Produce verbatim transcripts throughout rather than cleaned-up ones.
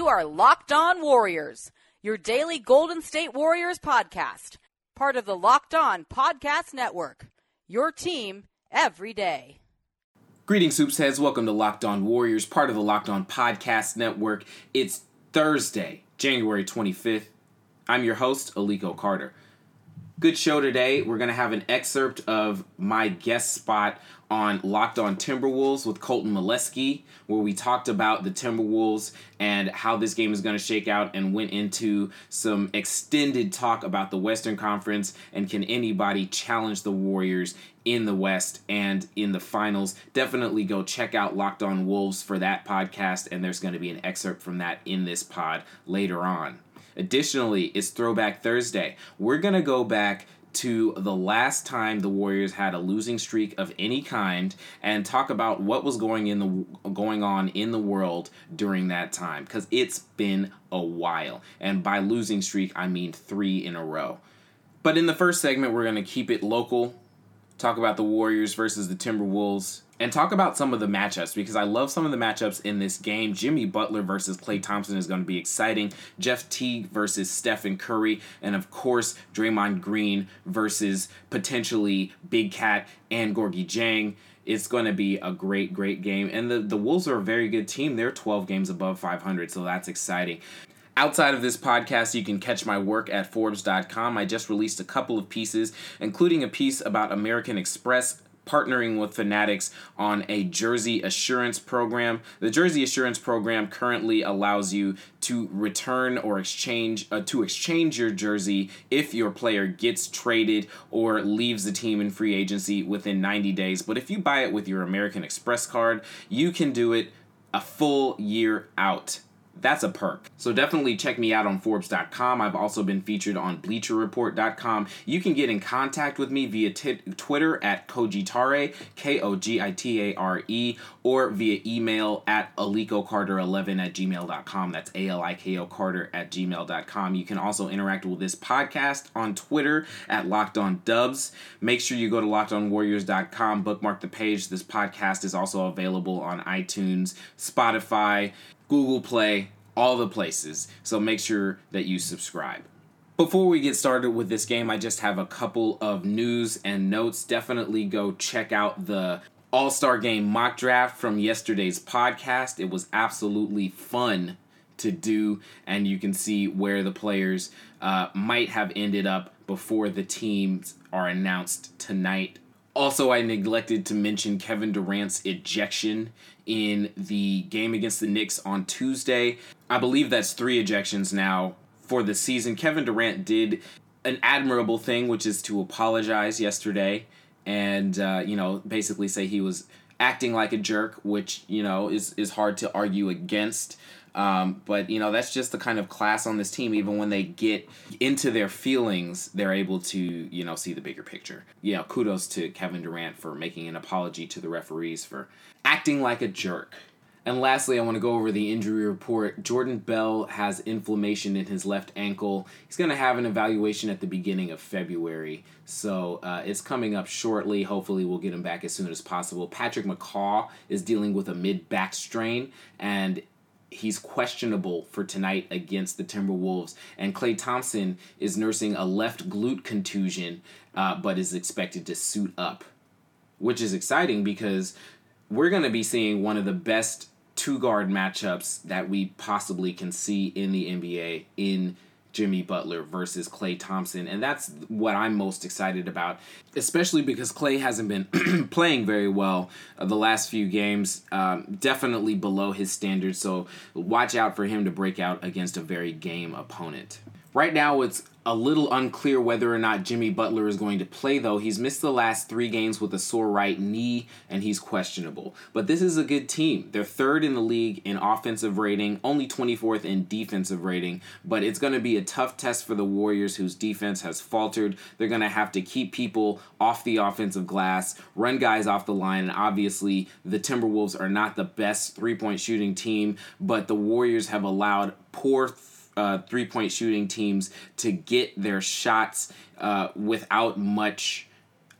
You are Locked On Warriors, your daily Golden State Warriors podcast, part of the Locked On Podcast Network, your team every day. Greetings, Hoops Heads. Welcome to Locked On Warriors, part of the Locked On Podcast Network. It's Thursday, January twenty-fifth. I'm your host, Aliko Carter. Good show today. We're going to have an excerpt of my guest spot on Locked On Timberwolves with Colton Molesky, where we talked about the Timberwolves and how this game is going to shake out, and went into some extended talk about the Western Conference and can anybody challenge the Warriors in the West and in the finals. Definitely go check out Locked On Wolves for that podcast, and there's going to be an excerpt from that in this pod later on. Additionally, it's Throwback Thursday. We're going to go back to the last time the Warriors had a losing streak of any kind and talk about what was going in the going on in the world during that time, because it's been a while. And by losing streak, I mean three in a row. But in the first segment, we're going to keep it local, talk about the Warriors versus the Timberwolves, and talk about some of the matchups, because I love some of the matchups in this game. Jimmy Butler versus Klay Thompson is going to be exciting. Jeff Teague versus Stephen Curry. And, of course, Draymond Green versus potentially Big Cat and Gorgui Dieng. It's going to be a great, great game. And the, the Wolves are a very good team. They're twelve games above five hundred, so that's exciting. Outside of this podcast, you can catch my work at Forbes dot com. I just released a couple of pieces, including a piece about American Express partnering with Fanatics on a jersey assurance program. The jersey assurance program currently allows you to return or exchange uh, to exchange your jersey if your player gets traded or leaves the team in free agency within ninety days. But if you buy it with your American Express card, you can do it a full year out. That's a perk. So definitely check me out on Forbes dot com. I've also been featured on Bleacher Report dot com. You can get in contact with me via t- Twitter at Kojitare, K O G I T A R E, or via email at Aliko Carter eleven at gmail dot com. That's A L I K O Carter at gmail dot com. You can also interact with this podcast on Twitter at LockedOnDubs. Make sure you go to Locked On Warriors dot com, bookmark the page. This podcast is also available on iTunes, Spotify, Google Play, all the places. So make sure that you subscribe. Before we get started with this game, I just have a couple of news and notes. Definitely go check out the All-Star Game mock draft from yesterday's podcast. It was absolutely fun to do, and you can see where the players uh, might have ended up before the teams are announced tonight. Also, I neglected to mention Kevin Durant's ejection in the game against the Knicks on Tuesday. I believe that's three ejections now for the season. Kevin Durant did an admirable thing, which is to apologize yesterday and, uh, you know, basically say he was acting like a jerk, which, you know, is, is hard to argue against. Um, but, you know, that's just the kind of class on this team. Even when they get into their feelings, they're able to, you know, see the bigger picture. Yeah, kudos to Kevin Durant for making an apology to the referees for acting like a jerk. And lastly, I want to go over the injury report. Jordan Bell has inflammation in his left ankle. He's going to have an evaluation at the beginning of February. So uh, it's coming up shortly. Hopefully we'll get him back as soon as possible. Patrick McCaw is dealing with a mid-back strain, and he's questionable for tonight against the Timberwolves. And Klay Thompson is nursing a left glute contusion, uh, but is expected to suit up, which is exciting because we're going to be seeing one of the best two-guard matchups that we possibly can see in the N B A in Jimmy Butler versus Klay Thompson, and that's what I'm most excited about, especially because Klay hasn't been playing very well uh, the last few games, um, definitely below his standards, so watch out for him to break out against a very game opponent. Right now, it's a little unclear whether or not Jimmy Butler is going to play, though. He's missed the last three games with a sore right knee, and he's questionable. But this is a good team. They're third in the league in offensive rating, only twenty-fourth in defensive rating. But it's going to be a tough test for the Warriors, whose defense has faltered. They're going to have to keep people off the offensive glass, run guys off the line, and obviously the Timberwolves are not the best three-point shooting team, but the Warriors have allowed poor th- Uh, three-point shooting teams to get their shots uh, without much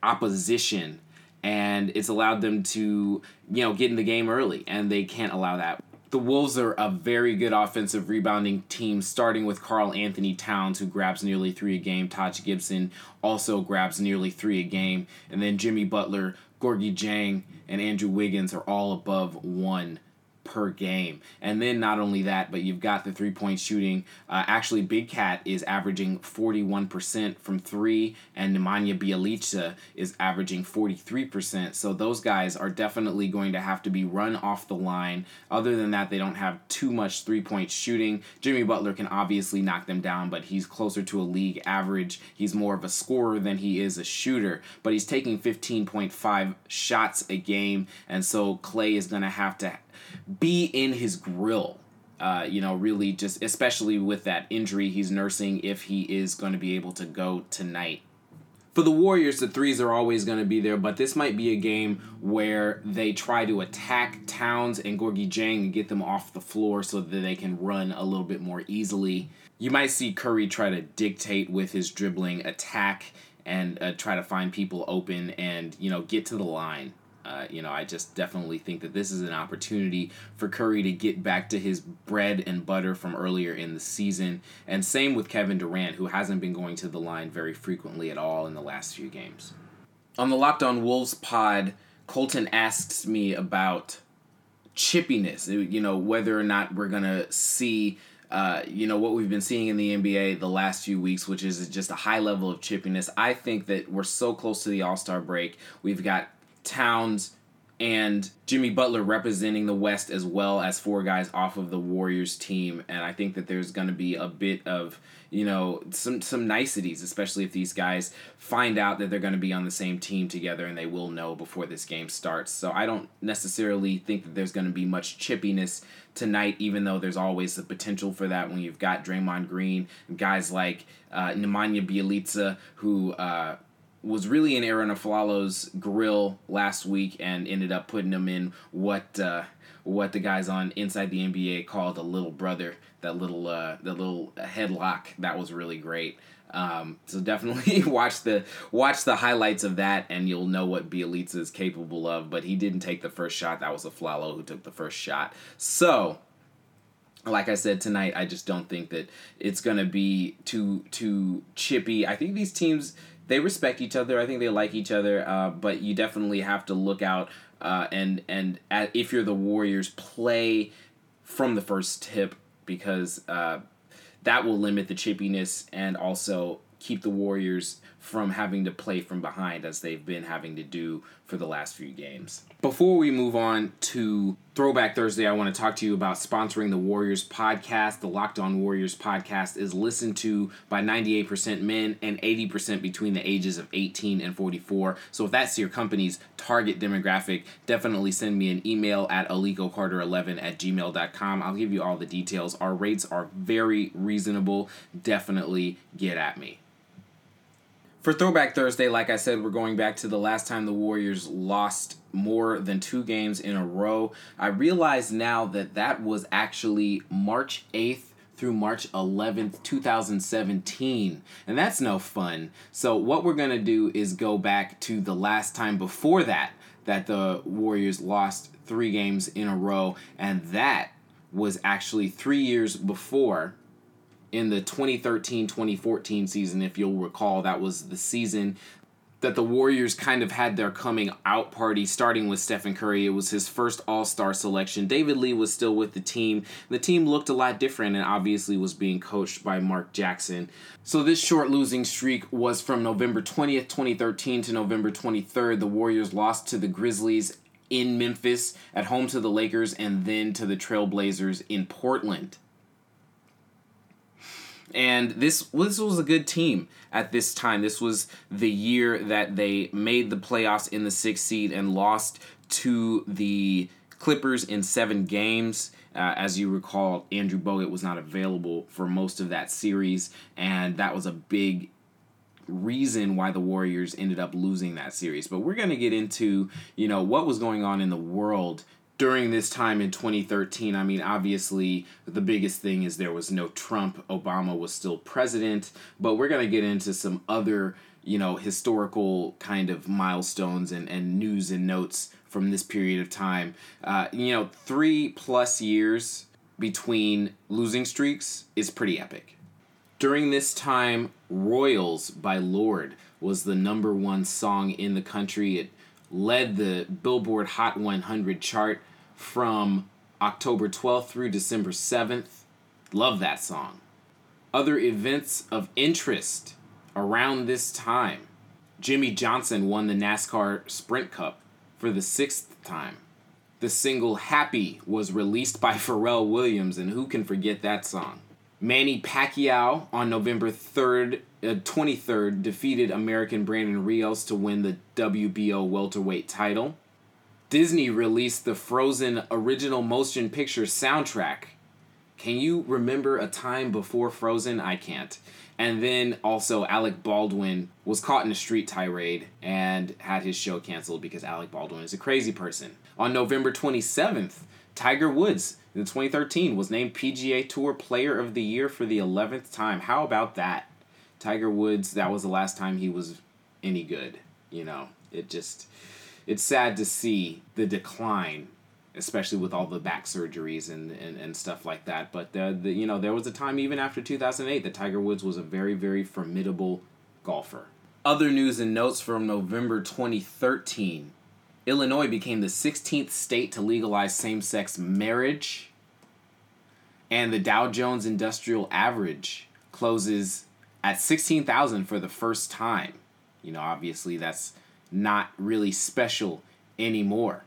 opposition, and it's allowed them to, you know, get in the game early, and they can't allow that. The Wolves are a very good offensive rebounding team, starting with Karl Anthony Towns, who grabs nearly three a game. Taj Gibson also grabs nearly three a game. And then Jimmy Butler, Gorgui Dieng, and Andrew Wiggins are all above one per game. And then not only that, but you've got the three-point shooting. Uh, actually, Big Cat is averaging forty-one percent from three, and Nemanja Bjelica is averaging forty-three percent. So those guys are definitely going to have to be run off the line. Other than that, they don't have too much three-point shooting. Jimmy Butler can obviously knock them down, but he's closer to a league average. He's more of a scorer than he is a shooter, but he's taking fifteen point five shots a game, and so Klay is going to have to be in his grill, uh, you know, really just, especially with that injury he's nursing, if he is going to be able to go tonight. For the Warriors, the threes are always going to be there, but this might be a game where they try to attack Towns and Gorgui Dieng and get them off the floor so that they can run a little bit more easily. You might see Curry try to dictate with his dribbling attack and uh, try to find people open and, you know, get to the line. Uh, you know, I just definitely think that this is an opportunity for Curry to get back to his bread and butter from earlier in the season. And same with Kevin Durant, who hasn't been going to the line very frequently at all in the last few games. On the Locked On Wolves pod, Colton asks me about chippiness, you know, whether or not we're going to see... Uh, you know, what we've been seeing in the N B A the last few weeks, which is just a high level of chippiness. I think that we're so close to the All-Star break. We've got Towns and Jimmy Butler representing the West, as well as four guys off of the Warriors team. And I think that there's going to be a bit of, you know, some, some niceties, especially if these guys find out that they're going to be on the same team together, and they will know before this game starts. So I don't necessarily think that there's going to be much chippiness tonight, even though there's always the potential for that when you've got Draymond Green and guys like uh, Nemanja Bjelica, who uh, was really in Aaron Aflalo's grill last week and ended up putting him in what uh, what the guys on Inside the N B A called a little brother, that little uh, that little headlock. That was really great. Um, so definitely watch the watch the highlights of that, and you'll know what Bjelica is capable of. But he didn't take the first shot. That was Aflalo who took the first shot. So, like I said, tonight I just don't think that it's gonna be too too chippy. I think these teams, they respect each other. I think they like each other. Uh, but you definitely have to look out uh, and and at, if you're the Warriors, play from the first tip, because Uh, that will limit the chippiness and also keep the Warriors from having to play from behind as they've been having to do for the last few games. Before we move on to Throwback Thursday, I want to talk to you about sponsoring the Warriors podcast. The Locked On Warriors podcast is listened to by ninety-eight percent men and eighty percent between the ages of eighteen and forty-four. So if that's your company's target demographic, definitely send me an email at alikocarter eleven at gmail dot com. I'll give you all the details. Our rates are very reasonable. Definitely get at me. For Throwback Thursday, like I said, we're going back to the last time the Warriors lost more than two games in a row. I realize now that that was actually March eighth through March eleventh, two thousand seventeen, and that's no fun. So what we're going to do is go back to the last time before that, that the Warriors lost three games in a row, and that was actually three years before, in the twenty thirteen twenty fourteen season. If you'll recall, that was the season that the Warriors kind of had their coming out party, starting with Stephen Curry. It was his first All-Star selection. David Lee was still with the team. The team looked a lot different and obviously was being coached by Mark Jackson. So this short losing streak was from November twentieth, twenty thirteen to November twenty-third. The Warriors lost to the Grizzlies in Memphis, at home to the Lakers, and then to the Trail Blazers in Portland. And this, this was a good team at this time. This was the year that they made the playoffs in the sixth seed and lost to the Clippers in seven games. Uh, as you recall, Andrew Bogut was not available for most of that series, and that was a big reason why the Warriors ended up losing that series. But we're going to get into, you know, what was going on in the world during this time in twenty thirteen. I mean, obviously, the biggest thing is there was no Trump. Obama was still president, but we're going to get into some other you know, historical kind of milestones and, and news and notes from this period of time. Uh, you know, three plus years between losing streaks is pretty epic. During this time, Royals by Lorde was the number one song in the country. It led the Billboard Hot one hundred chart from October twelfth through December seventh. Love that song. Other events of interest around this time. Jimmy Johnson won the NASCAR Sprint Cup for the sixth time. The single Happy was released by Pharrell Williams, and who can forget that song? Manny Pacquiao on November third, uh, twenty-third defeated American Brandon Rios to win the W B O welterweight title. Disney released the Frozen original motion picture soundtrack. Can you remember a time before Frozen? I can't. And then also Alec Baldwin was caught in a street tirade and had his show canceled because Alec Baldwin is a crazy person. On November twenty-seventh, Tiger Woods in twenty thirteen was named P G A Tour Player of the Year for the eleventh time. How about that? Tiger Woods, that was the last time he was any good. You know, it just, it's sad to see the decline, especially with all the back surgeries and, and, and stuff like that. But, the, the, you know, there was a time even after two thousand eight that Tiger Woods was a very, very formidable golfer. Other news and notes from November twenty thirteen. Illinois became the sixteenth state to legalize same-sex marriage. And the Dow Jones Industrial Average closes at sixteen thousand for the first time. You know, obviously that's not really special anymore.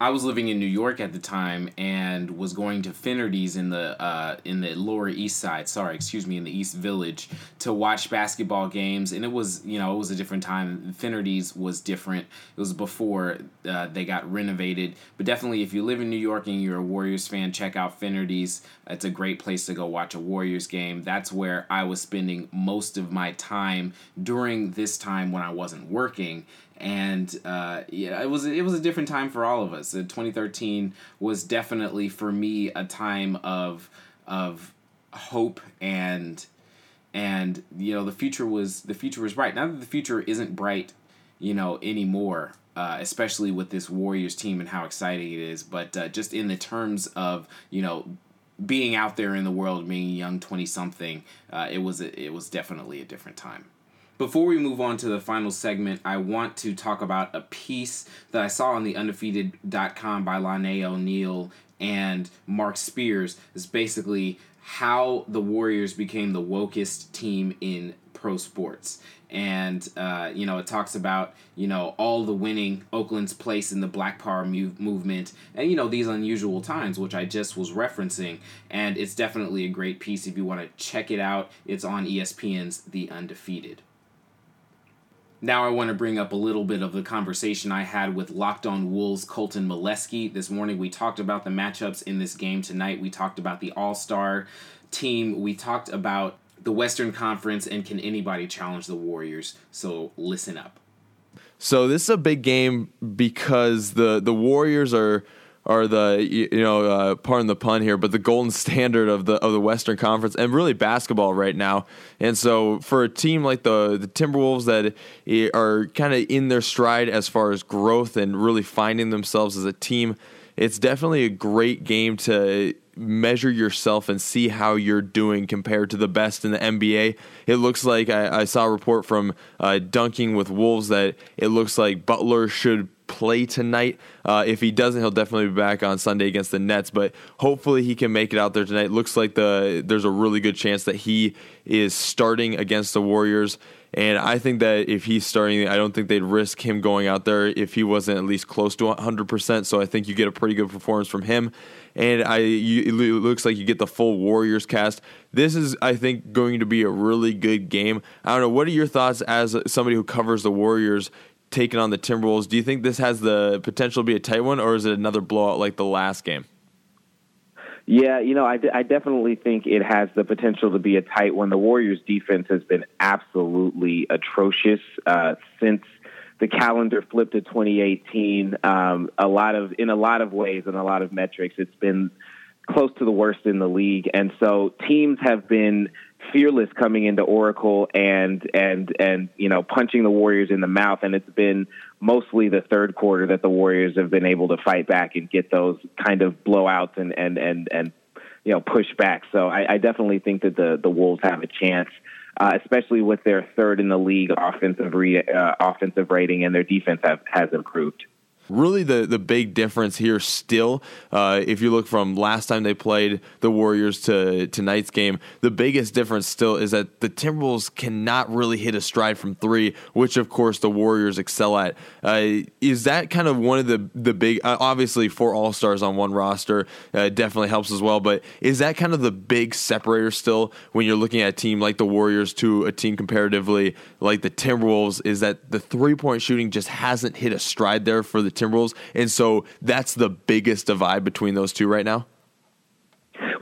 I was living in New York at the time and was going to Finnerty's in the uh, in the Lower East Side, sorry, excuse me, in the East Village to watch basketball games. And it was, you know, it was a different time. Finnerty's was different. It was before uh, they got renovated. But definitely if you live in New York and you're a Warriors fan, check out Finnerty's. It's a great place to go watch a Warriors game. That's where I was spending most of my time during this time when I wasn't working. And uh, yeah, it was it was a different time for all of us. twenty thirteen was definitely for me a time of of hope and and you know the future was the future was bright. Now that the future isn't bright, you know anymore, uh, especially with this Warriors team and how exciting it is. But uh, just in the terms of you know being out there in the world, being a young twenty something, uh, it was a, it was definitely a different time. Before we move on to the final segment, I want to talk about a piece that I saw on the undefeated dot com by Lonnie O'Neal and Mark Spears. It's basically how the Warriors became the wokest team in pro sports. And, uh, you know, it talks about, you know, all the winning, Oakland's place in the Black Power mu- movement, and, you know, these unusual times, which I just was referencing. And it's definitely a great piece if you want to check it out. It's on E S P N's The Undefeated. Now I want to bring up a little bit of the conversation I had with Locked On Wolves' Colton Molesky. This morning we talked about the matchups in this game tonight. We talked about the All-Star team. We talked about the Western Conference and can anybody challenge the Warriors. So listen up. So this is a big game because the, the Warriors are are the, you know, uh, pardon the pun here, but the golden standard of the of the Western Conference and really basketball right now. And so for a team like the, the Timberwolves that are kind of in their stride as far as growth and really finding themselves as a team, it's definitely a great game to measure yourself and see how you're doing compared to the best in the N B A. It looks like I, I saw a report from uh, Dunking with Wolves that it looks like Butler should play tonight. Uh, if he doesn't, he'll definitely be back on Sunday against the Nets, but hopefully he can make it out there tonight. Looks like the there's a really good chance that he is starting against the Warriors, and I think that if he's starting, I don't think they'd risk him going out there if he wasn't at least close to one hundred percent, so I think you get a pretty good performance from him, and I you, it looks like you get the full Warriors cast. This is, I think, going to be a really good game. I don't know, what are your thoughts as somebody who covers the Warriors taking on the Timberwolves? Do you think this has the potential to be a tight one, or is it another blowout like the last game? Yeah, you know, I, d- I definitely think it has the potential to be a tight one. The Warriors' defense has been absolutely atrocious uh, since the calendar flipped to twenty eighteen. Um, a lot of, in a lot of ways, in a lot of metrics, it's been close to the worst in the league. And so teams have been fearless coming into Oracle and, and, and, you know, punching the Warriors in the mouth. And it's been mostly the third quarter that the Warriors have been able to fight back and get those kind of blowouts and, and, and, and, you know, push back. So I, I definitely think that the, the Wolves have a chance, uh, especially with their third in the league offensive re, uh, offensive rating, and their defense have, has improved. Really the, the big difference here still, uh, if you look from last time they played the Warriors to tonight's game, the biggest difference still is that the Timberwolves cannot really hit a stride from three, which of course the Warriors excel at. Uh, is that kind of one of the, the big, uh, obviously four All-Stars on one roster uh, definitely helps as well, but is that kind of the big separator still when you're looking at a team like the Warriors to a team comparatively like the Timberwolves, is that the three-point shooting just hasn't hit a stride there for the Timberwolves, and so that's the biggest divide between those two right now?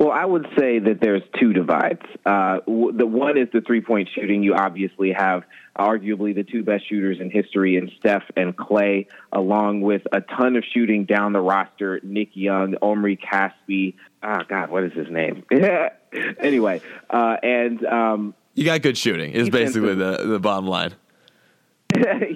Well, I would say that there's two divides. Uh, w- the one is the three-point shooting. You obviously have arguably the two best shooters in history in Steph and Klay, along with a ton of shooting down the roster, Nick Young, Omri Caspi. Ah, oh, God, what is his name? Anyway, uh, and... Um, you got good shooting is basically the, the bottom line.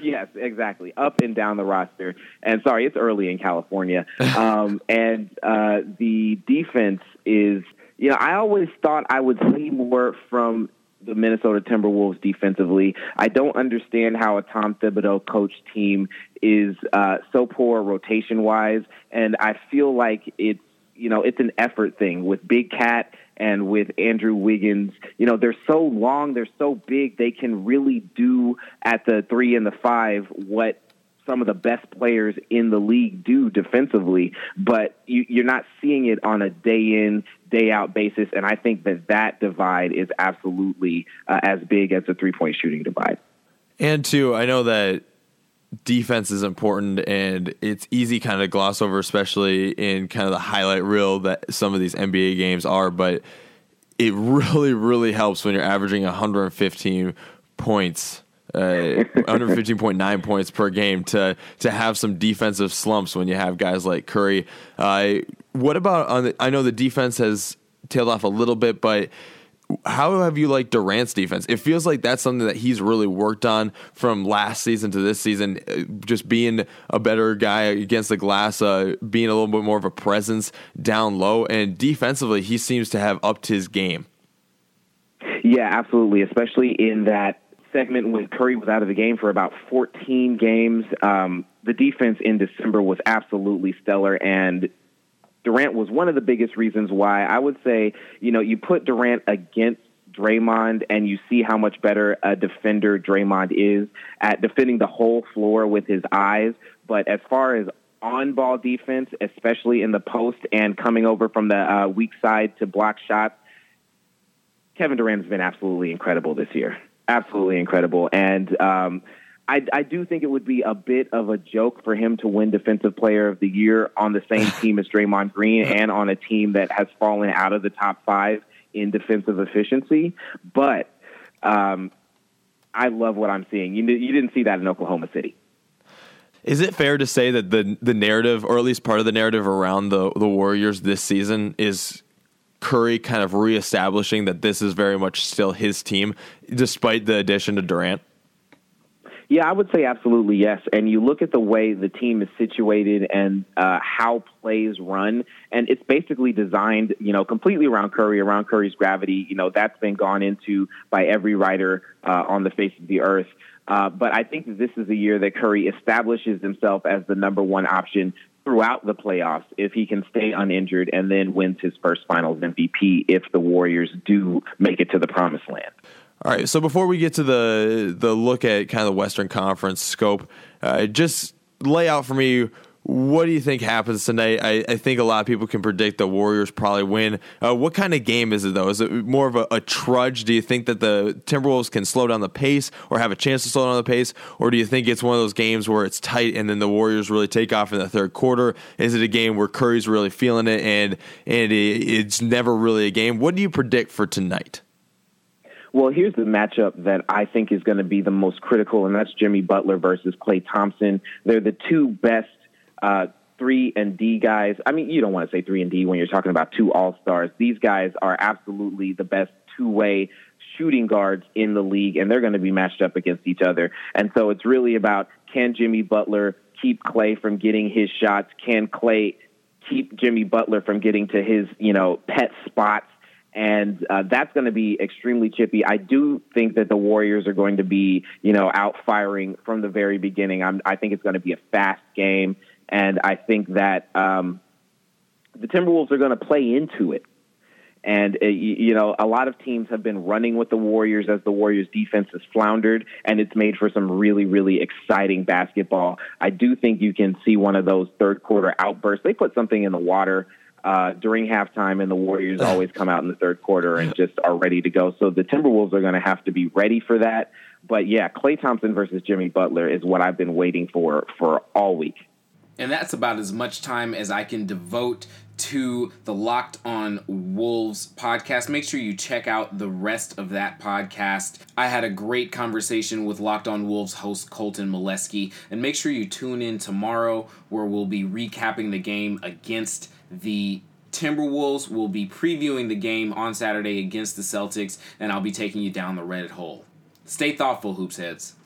Yes, exactly. Up and down the roster. And sorry, it's early in California. Um, and uh, the defense is, you know, I always thought I would see more from the Minnesota Timberwolves defensively. I don't understand how a Tom Thibodeau coached team is uh, so poor rotation-wise. And I feel like it's, you know, it's an effort thing with Big Cat and with Andrew Wiggins. You know, they're so long, they're so big, they can really do at the three and the five what some of the best players in the league do defensively, but you, you're not seeing it on a day-in, day-out basis, and I think that that divide is absolutely uh, as big as the three-point shooting divide. And, too, I know that defense is important and it's easy kind of gloss over, especially in kind of the highlight reel that some of these N B A games are, but it really, really helps when you're averaging one hundred fifteen points, uh, one hundred fifteen point nine points per game to, to have some defensive slumps when you have guys like Curry. Uh, what about on the, I know the defense has tailed off a little bit, but how have you liked Durant's defense? It feels like that's something that he's really worked on from last season to this season, just being a better guy against the glass, uh, being a little bit more of a presence down low. And defensively, he seems to have upped his game. Yeah, absolutely, especially in that segment when Curry was out of the game for about fourteen games. Um, the defense in December was absolutely stellar, and Durant was one of the biggest reasons why. I would say, you know, you put Durant against Draymond and you see how much better a defender Draymond is at defending the whole floor with his eyes. But as far as on-ball defense, especially in the post and coming over from the uh, weak side to block shots, Kevin Durant has been absolutely incredible this year. Absolutely incredible. And, um, I, I do think it would be a bit of a joke for him to win Defensive Player of the Year on the same team as Draymond Green and on a team that has fallen out of the top five in defensive efficiency. But um, I love what I'm seeing. You, you didn't see that in Oklahoma City. Is it fair to say that the the narrative, or at least part of the narrative around the, the Warriors this season, is Curry kind of reestablishing that this is very much still his team, despite the addition to Durant? Yeah, I would say absolutely yes. And you look at the way the team is situated and uh, how plays run, and it's basically designed, you know, completely around Curry, around Curry's gravity. You know, that's been gone into by every writer uh, on the face of the earth. Uh, but I think that this is a year that Curry establishes himself as the number one option throughout the playoffs if he can stay uninjured, and then wins his first Finals M V P if the Warriors do make it to the promised land. All right, so before we get to the the look at kind of the Western Conference scope, uh, just lay out for me, what do you think happens tonight? I, I think a lot of people can predict the Warriors probably win. Uh, what kind of game is it, though? Is it more of a, a trudge? Do you think that the Timberwolves can slow down the pace or have a chance to slow down the pace? Or do you think it's one of those games where it's tight and then the Warriors really take off in the third quarter? Is it a game where Curry's really feeling it and, and it, it's never really a game? What do you predict for tonight? Well, here's the matchup that I think is going to be the most critical, and that's Jimmy Butler versus Klay Thompson. They're the two best uh, three and D guys. I mean, you don't want to say three and D when you're talking about two all-stars. These guys are absolutely the best two-way shooting guards in the league, and they're going to be matched up against each other. And so it's really about, can Jimmy Butler keep Klay from getting his shots? Can Klay keep Jimmy Butler from getting to his, you know, pet spots? And uh, that's going to be extremely chippy. I do think that the Warriors are going to be, you know, out firing from the very beginning. I'm, I think it's going to be a fast game, and I think that um, the Timberwolves are going to play into it. And, uh, you, you know, a lot of teams have been running with the Warriors as the Warriors' defense has floundered, and it's made for some really, really exciting basketball. I do think you can see one of those third-quarter outbursts. They put something in the water Uh, during halftime, and the Warriors always come out in the third quarter and just are ready to go. So the Timberwolves are going to have to be ready for that. But yeah, Klay Thompson versus Jimmy Butler is what I've been waiting for for all week. And that's about as much time as I can devote to the Locked On Wolves podcast. Make sure you check out the rest of that podcast. I had a great conversation with Locked On Wolves host Colton Molesky, and make sure you tune in tomorrow, where we'll be recapping the game against the Timberwolves. Will be previewing the game on Saturday against the Celtics, and I'll be taking you down the Reddit hole. Stay thoughtful, Hoops Heads.